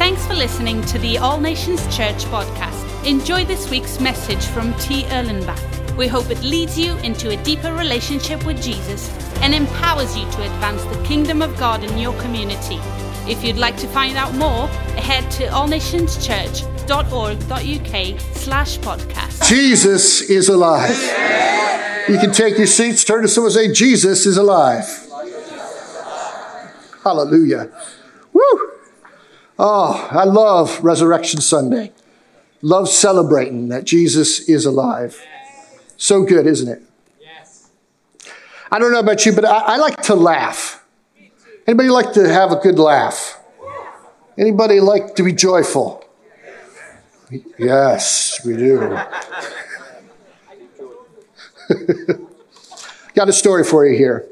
Thanks for listening to the All Nations Church podcast. Enjoy this week's message from T. Erlenbach. We hope it leads you into a deeper relationship with Jesus and empowers you to advance the kingdom of God in your community. If you'd like to find out more, head to allnationschurch.org.uk/podcast. Jesus is alive. You can take your seats, turn to someone and say, Jesus is alive. Hallelujah. Woo! Oh, I love Resurrection Sunday. Love celebrating that Jesus is alive. So good, isn't it? Yes. I don't know about you, but I like to laugh. Anybody like to have a good laugh? Anybody like to be joyful? Yes, we do. Got a story for you here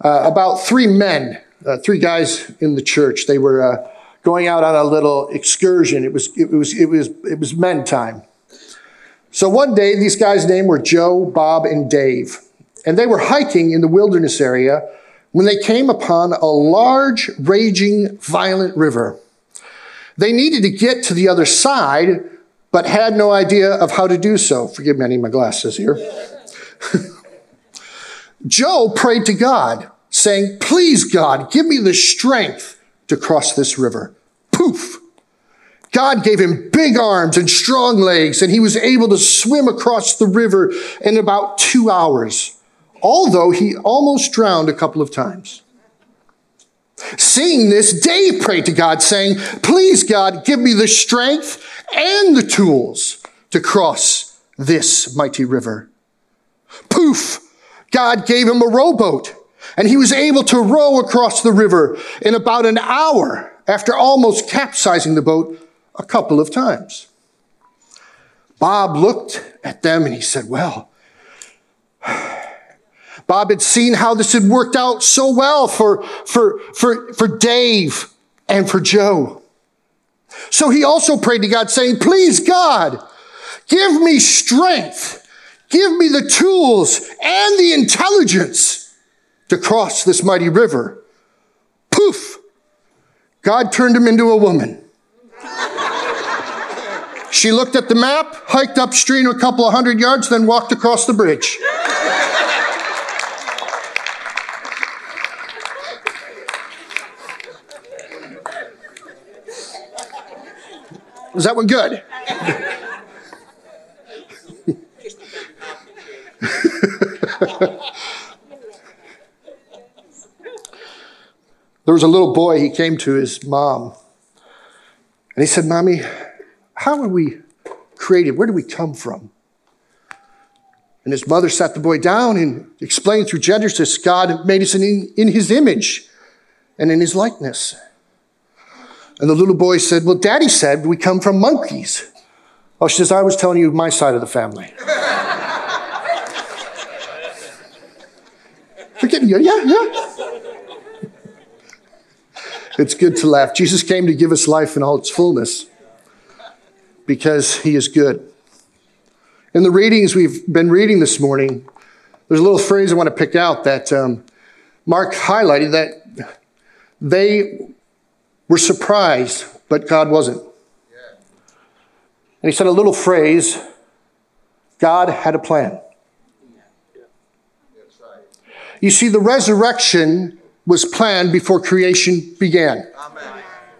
about three men. Three guys in the church. They were going out on a little excursion. It was men time. So one day, these guys' names were Joe, Bob, and Dave, and they were hiking in the wilderness area when they came upon a large, raging, violent river. They needed to get to the other side, but had no idea of how to do so. Forgive me, I need my glasses here. Joe prayed to God, saying, "Please, God, give me the strength to cross this river." Poof! God gave him big arms and strong legs, and he was able to swim across the river in about 2 hours, although he almost drowned a couple of times. Seeing this, Dave prayed to God, saying, "Please, God, give me the strength and the tools to cross this mighty river." Poof! God gave him a rowboat, and he was able to row across the river in about an hour after almost capsizing the boat a couple of times. Bob looked at them and he said, well, Bob had seen how this had worked out so well for Dave and for Joe. So he also prayed to God saying, "Please, God, give me strength, give me the tools and the intelligence to cross this mighty river." Poof! God turned him into a woman. She looked at the map, hiked upstream a couple of 100 yards, then walked across the bridge. Was that one good? There was a little boy, he came to his mom, and he said, "Mommy, how were we created? Where do we come from?" And his mother sat the boy down and explained through Genesis, God made us in his image and in his likeness. And the little boy said, "Well, Daddy said we come from monkeys." Oh, she says, "I was telling you my side of the family." Forget you, yeah. It's good to laugh. Jesus came to give us life in all its fullness because he is good. In the readings we've been reading this morning, there's a little phrase I want to pick out that Mark highlighted, that they were surprised, but God wasn't. And he said a little phrase, God had a plan. You see, the resurrection was planned before creation began. Amen.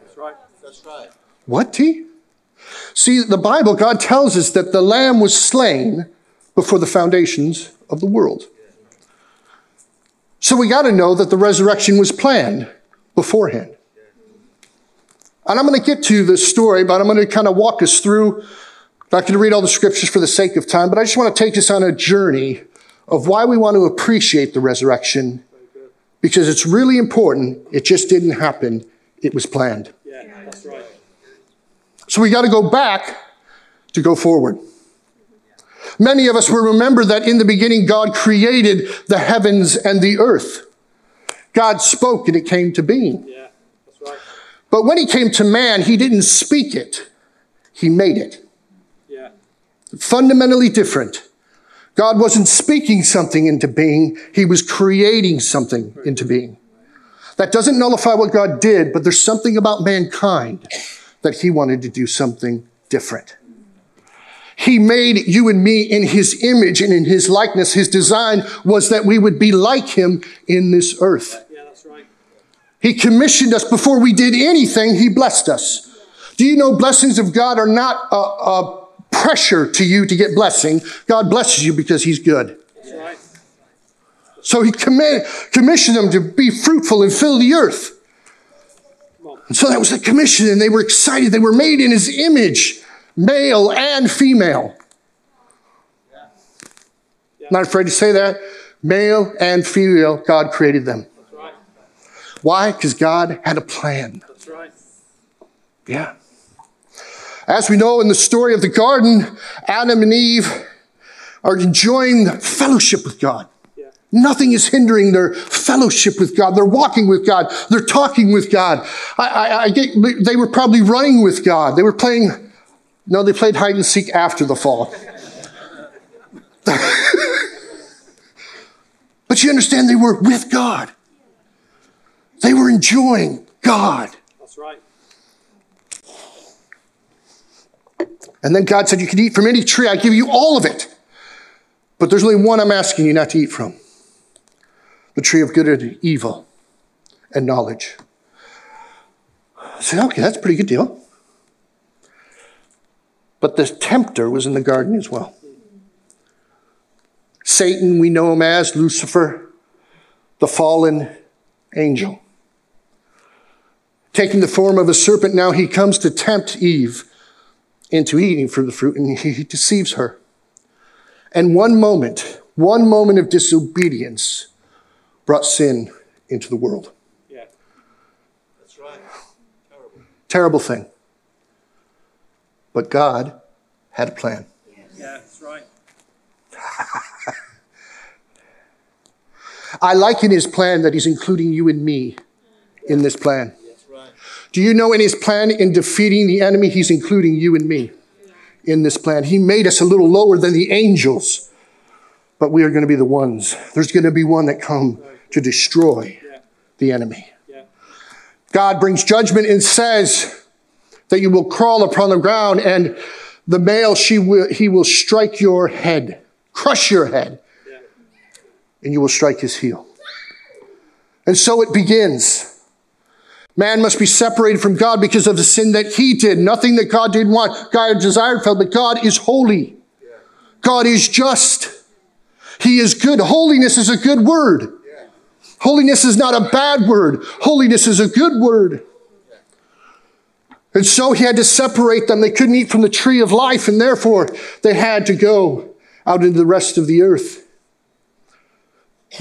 That's right. That's right. What, T? See, the Bible, God tells us that the Lamb was slain before the foundations of the world. So we got to know that the resurrection was planned beforehand. And I'm going to get to this story, but I'm going to kind of walk us through. I'm not going to read all the scriptures for the sake of time, but I just want to take us on a journey of why we want to appreciate the resurrection, because it's really important. It just didn't happen. It was planned. Yeah, that's right. So we got to go back to go forward. Many of us will remember that in the beginning, God created the heavens and the earth. God spoke and it came to being. Yeah, that's right. But when he came to man, he didn't speak it. He made it. Yeah. Fundamentally different. God wasn't speaking something into being. He was creating something into being. That doesn't nullify what God did, but there's something about mankind that he wanted to do something different. He made you and me in his image and in his likeness. His design was that we would be like him in this earth. Yeah, that's right. He commissioned us before we did anything. He blessed us. Do you know blessings of God are not a pressure to you to get blessing? God blesses you because he's good. That's right. So he commissioned them to be fruitful and fill the earth. And so that was the commission, and they were excited. They were made in his image, male and female. Yeah. Yeah. Not afraid to say that. Male and female, God created them. That's right. Why? Because God had a plan. That's right. Yeah. As we know in the story of the garden, Adam and Eve are enjoying fellowship with God. Nothing is hindering their fellowship with God. They're walking with God. They're talking with God. They were probably running with God. They were played hide and seek after the fall. But you understand, they were with God. They were enjoying God. That's right. And then God said, you can eat from any tree. I give you all of it. But there's only one I'm asking you not to eat from. The tree of good and evil and knowledge. I said, okay, that's a pretty good deal. But the tempter was in the garden as well. Satan, we know him as Lucifer, the fallen angel. Taking the form of a serpent, now he comes to tempt Eve into eating from the fruit, and he deceives her. And one moment of disobedience brought sin into the world. Yeah, that's right. Terrible thing. But God had a plan. Yes. Yeah, that's right. I like in his plan that he's including you and me in this plan. That's right. Do you know in his plan in defeating the enemy, he's including you and me in this plan? He made us a little lower than the angels, but we are going to be the ones. There's going to be one that comes to destroy the enemy. God brings judgment and says that you will crawl upon the ground, and the male, he will strike your head, crush your head, and you will strike his heel. And so it begins. Man must be separated from God because of the sin that he did. Nothing that God didn't want, God desired for, but God is holy. God is just. He is good. Holiness is a good word. Holiness is not a bad word. Holiness is a good word. And so he had to separate them. They couldn't eat from the tree of life, and therefore they had to go out into the rest of the earth,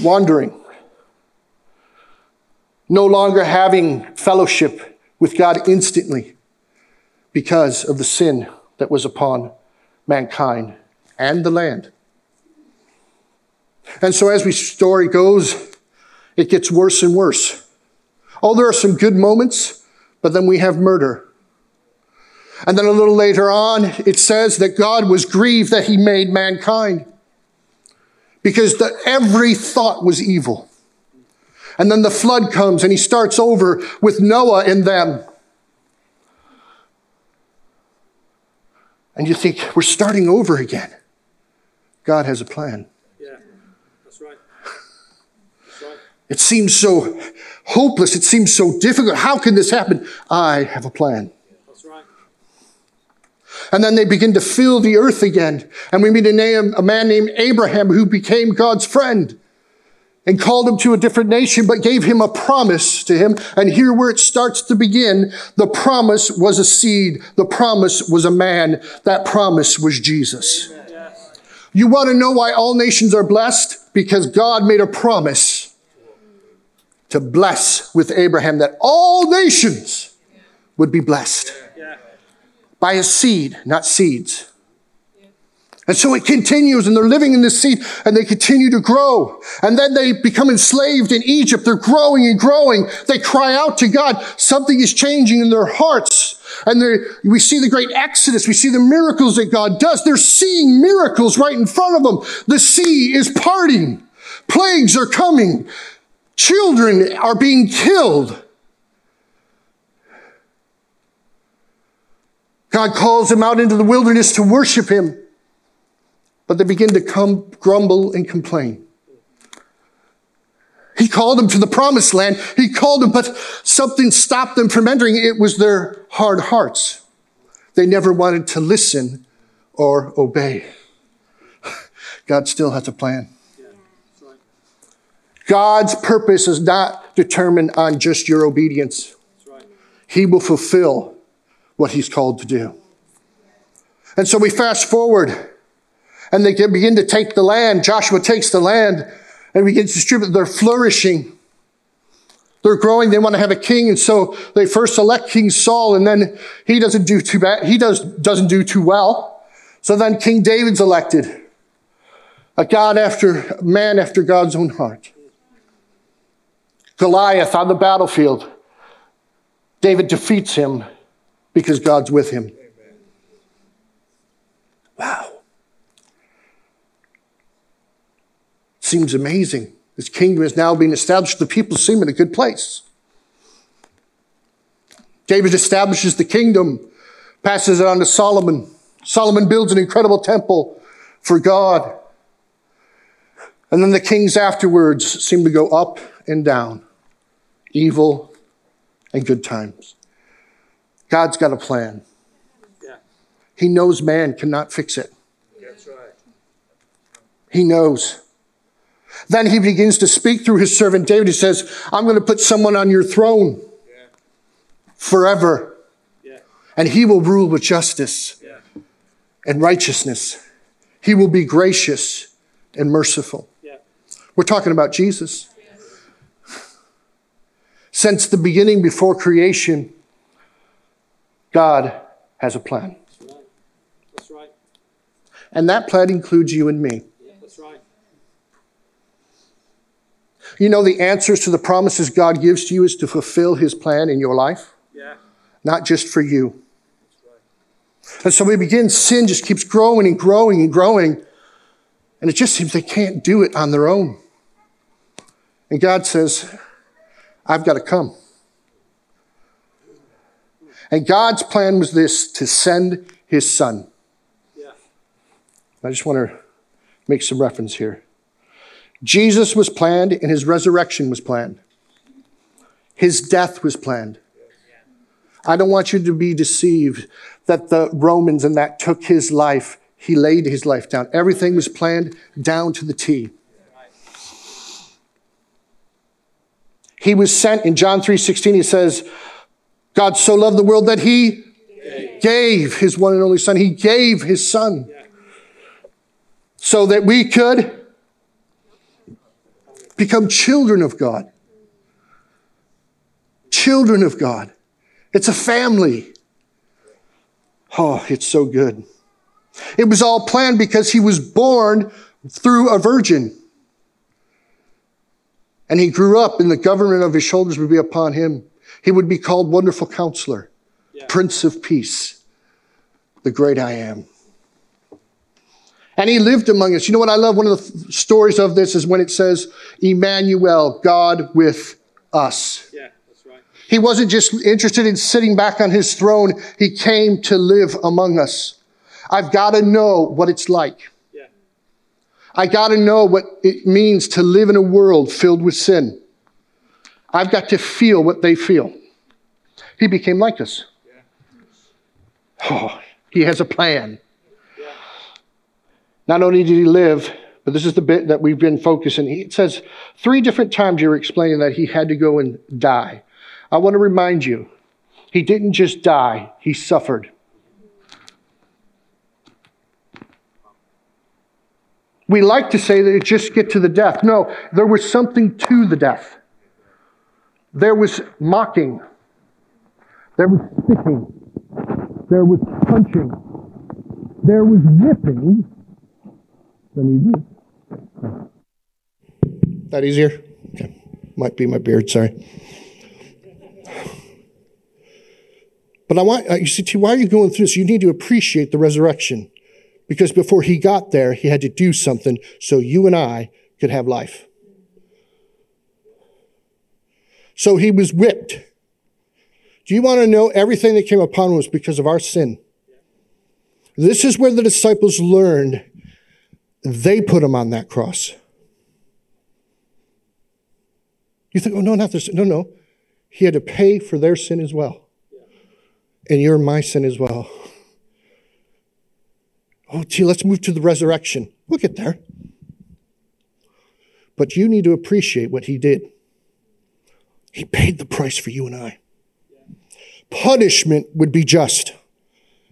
wandering, no longer having fellowship with God instantly because of the sin that was upon mankind and the land. And so as the story goes, it gets worse and worse. Oh, there are some good moments, but then we have murder. And then a little later on, it says that God was grieved that he made mankind because every thought was evil. And then the flood comes, and he starts over with Noah and them. And you think, we're starting over again. God has a plan. Yeah, that's right. That's right. It seems so hopeless. It seems so difficult. How can this happen? I have a plan. That's right. And then they begin to fill the earth again. And we meet a man named Abraham who became God's friend and called him to a different nation, but gave him a promise to him. And here where it starts to begin, the promise was a seed. The promise was a man. That promise was Jesus. Amen. You want to know why all nations are blessed? Because God made a promise to bless with Abraham, that all nations would be blessed by a seed, not seeds. And so it continues, and they're living in this seed, and they continue to grow. And then they become enslaved in Egypt. They're growing and growing. They cry out to God. Something is changing in their hearts. And we see the great exodus. We see the miracles that God does. They're seeing miracles right in front of them. The sea is parting. Plagues are coming. Children are being killed. God calls them out into the wilderness to worship him. But they begin to grumble and complain. He called them to the promised land. He called them, but something stopped them from entering. It was their hard hearts. They never wanted to listen or obey. God still has a plan. God's purpose is not determined on just your obedience. He will fulfill what he's called to do. And so we fast forward, and they begin to take the land. Joshua takes the land and begins to distribute. They're flourishing. They're growing. They want to have a king. And so they first elect King Saul, and then he doesn't do too bad. He doesn't do too well. So then King David's elected. A man after God's own heart. Goliath on the battlefield. David defeats him because God's with him. Wow. Seems amazing. This kingdom is now being established. The people seem in a good place. David establishes the kingdom, passes it on to Solomon. Solomon builds an incredible temple for God. And then the kings afterwards seem to go up and down, evil and good times. God's got a plan. Yeah. He knows man cannot fix it. That's right. He knows. Then he begins to speak through his servant David. He says, I'm going to put someone on your throne forever. Yeah. And he will rule with justice and righteousness. He will be gracious and merciful. Yeah. We're talking about Jesus. Yeah. Since the beginning, before creation, God has a plan. That's right. That's right. And that plan includes you and me. Yeah, that's right. You know, the answers to the promises God gives to you is to fulfill his plan in your life. Yeah. Not just for you. That's right. And so we begin, sin just keeps growing and growing and growing. And it just seems they can't do it on their own. And God says, I've got to come. And God's plan was this, to send his son. Yeah. I just want to make some reference here. Jesus was planned, and his resurrection was planned. His death was planned. I don't want you to be deceived that the Romans and that took his life. He laid his life down. Everything was planned down to the T. He was sent in John 3:16. He says, God so loved the world that he gave his one and only son. He gave his son so that we could become children of God. Children of God. It's a family. Oh, it's so good. It was all planned because he was born through a virgin. And he grew up, and the government of his shoulders would be upon him. He would be called Wonderful Counselor, Prince of Peace, the Great I Am. And he lived among us. You know what I love? One of the stories of this is when it says, Emmanuel, God with us. Yeah, that's right. He wasn't just interested in sitting back on his throne. He came to live among us. I've got to know what it's like. Yeah. I got to know what it means to live in a world filled with sin. I've got to feel what they feel. He became like us. Yeah. Oh, he has a plan. Yeah. Not only did he live, but this is the bit that we've been focusing. It says 3 different times you were explaining that he had to go and die. I want to remind you, he didn't just die, he suffered. We like to say that it just get to the death. No, there was something to the death. There was mocking. There was sticking. There was punching. There was whipping. That easier? Okay. Might be my beard, sorry. But I want, you see, why are you going through this? You need to appreciate the resurrection. Because before he got there, he had to do something so you and I could have life. So he was whipped. Do you want to know everything that came upon him was because of our sin? This is where the disciples learned they put him on that cross. You think, oh, no, not this. No, no. He had to pay for their sin as well. And you're my sin as well. Oh, gee, let's move to the resurrection. We'll get there. But you need to appreciate what he did. He paid the price for you and I. Punishment would be just.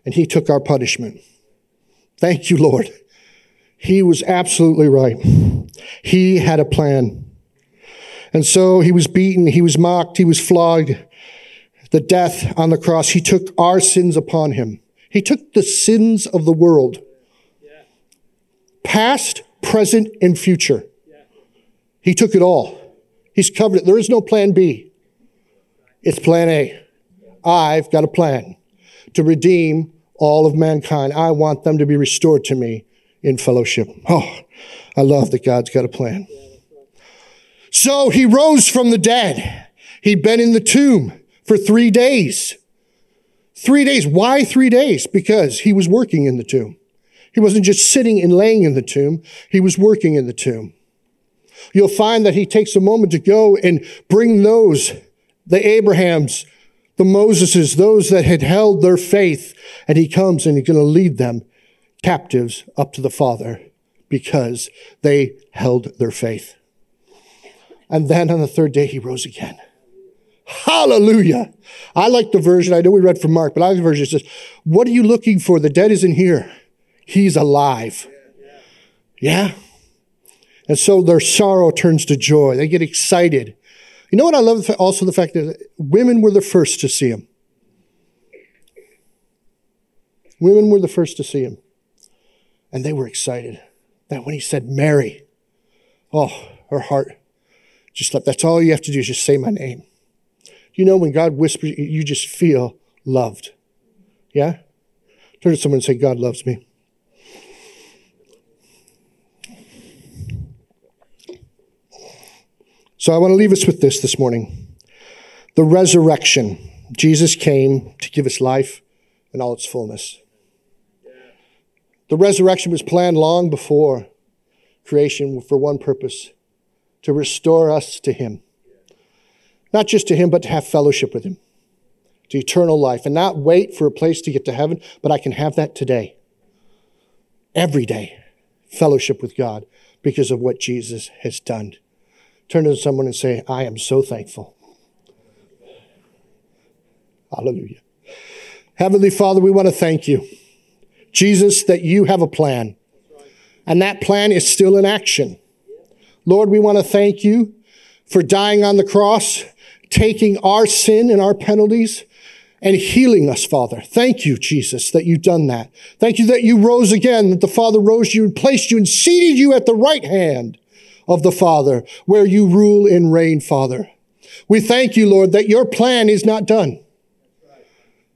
And he took our punishment. Thank you, Lord. He was absolutely right. He had a plan. And so he was beaten, he was mocked, he was flogged. The death on the cross, he took our sins upon him. He took the sins of the world. Yeah. Past, present, and future. Yeah. He took it all. He's covered it. There is no plan B. It's plan A. I've got a plan to redeem all of mankind. I want them to be restored to me in fellowship. Oh, I love that God's got a plan. So he rose from the dead. He'd been in the tomb for 3 days. 3 days. Why 3 days? Because he was working in the tomb. He wasn't just sitting and laying in the tomb. He was working in the tomb. You'll find that he takes a moment to go and bring those, the Abrahams, the Moseses, those that had held their faith, and he comes and he's going to lead them captives up to the Father because they held their faith. And then on the third day, he rose again. Hallelujah. I like the version. I know we read from Mark, but I like the version. It says, what are you looking for? The dead isn't here. He's alive. Yeah? And so their sorrow turns to joy. They get excited. You know what I love? Also the fact that women were the first to see him. Women were the first to see him. And they were excited. That when he said, Mary, oh, her heart just left. That's all you have to do is just say my name. You know, when God whispers, you just feel loved. Yeah? Turn to someone and say, God loves me. So I want to leave us with this morning. The resurrection. Jesus came to give us life in all its fullness. The resurrection was planned long before creation for one purpose, to restore us to him. Not just to him, but to have fellowship with him, to eternal life, and not wait for a place to get to heaven, but I can have that today. Every day, fellowship with God because of what Jesus has done. Turn to someone and say, I am so thankful. Hallelujah. Heavenly Father, we want to thank you, Jesus, that you have a plan, and that plan is still in action. Lord, we want to thank you for dying on the cross, taking our sin and our penalties and healing us, Father. Thank you, Jesus, that you've done that. Thank you that you rose again, that the Father rose you and placed you and seated you at the right hand of the Father, where you rule and reign, Father. We thank you, Lord, that your plan is not done.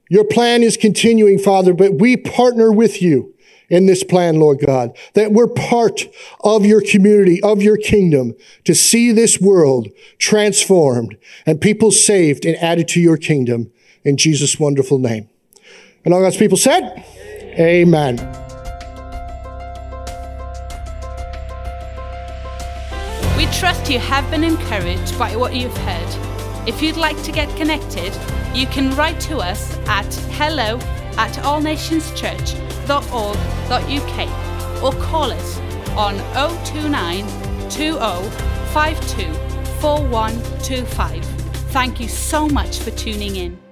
Your plan is continuing, Father, but we partner with you in this plan, Lord God, that we're part of your community, of your kingdom, to see this world transformed and people saved and added to your kingdom in Jesus' wonderful name. And all God's people said, amen. We trust you have been encouraged by what you've heard. If you'd like to get connected, you can write to us at hello@allnationschurch.org.uk or call us on 029 20 52 4125. Thank you so much for tuning in.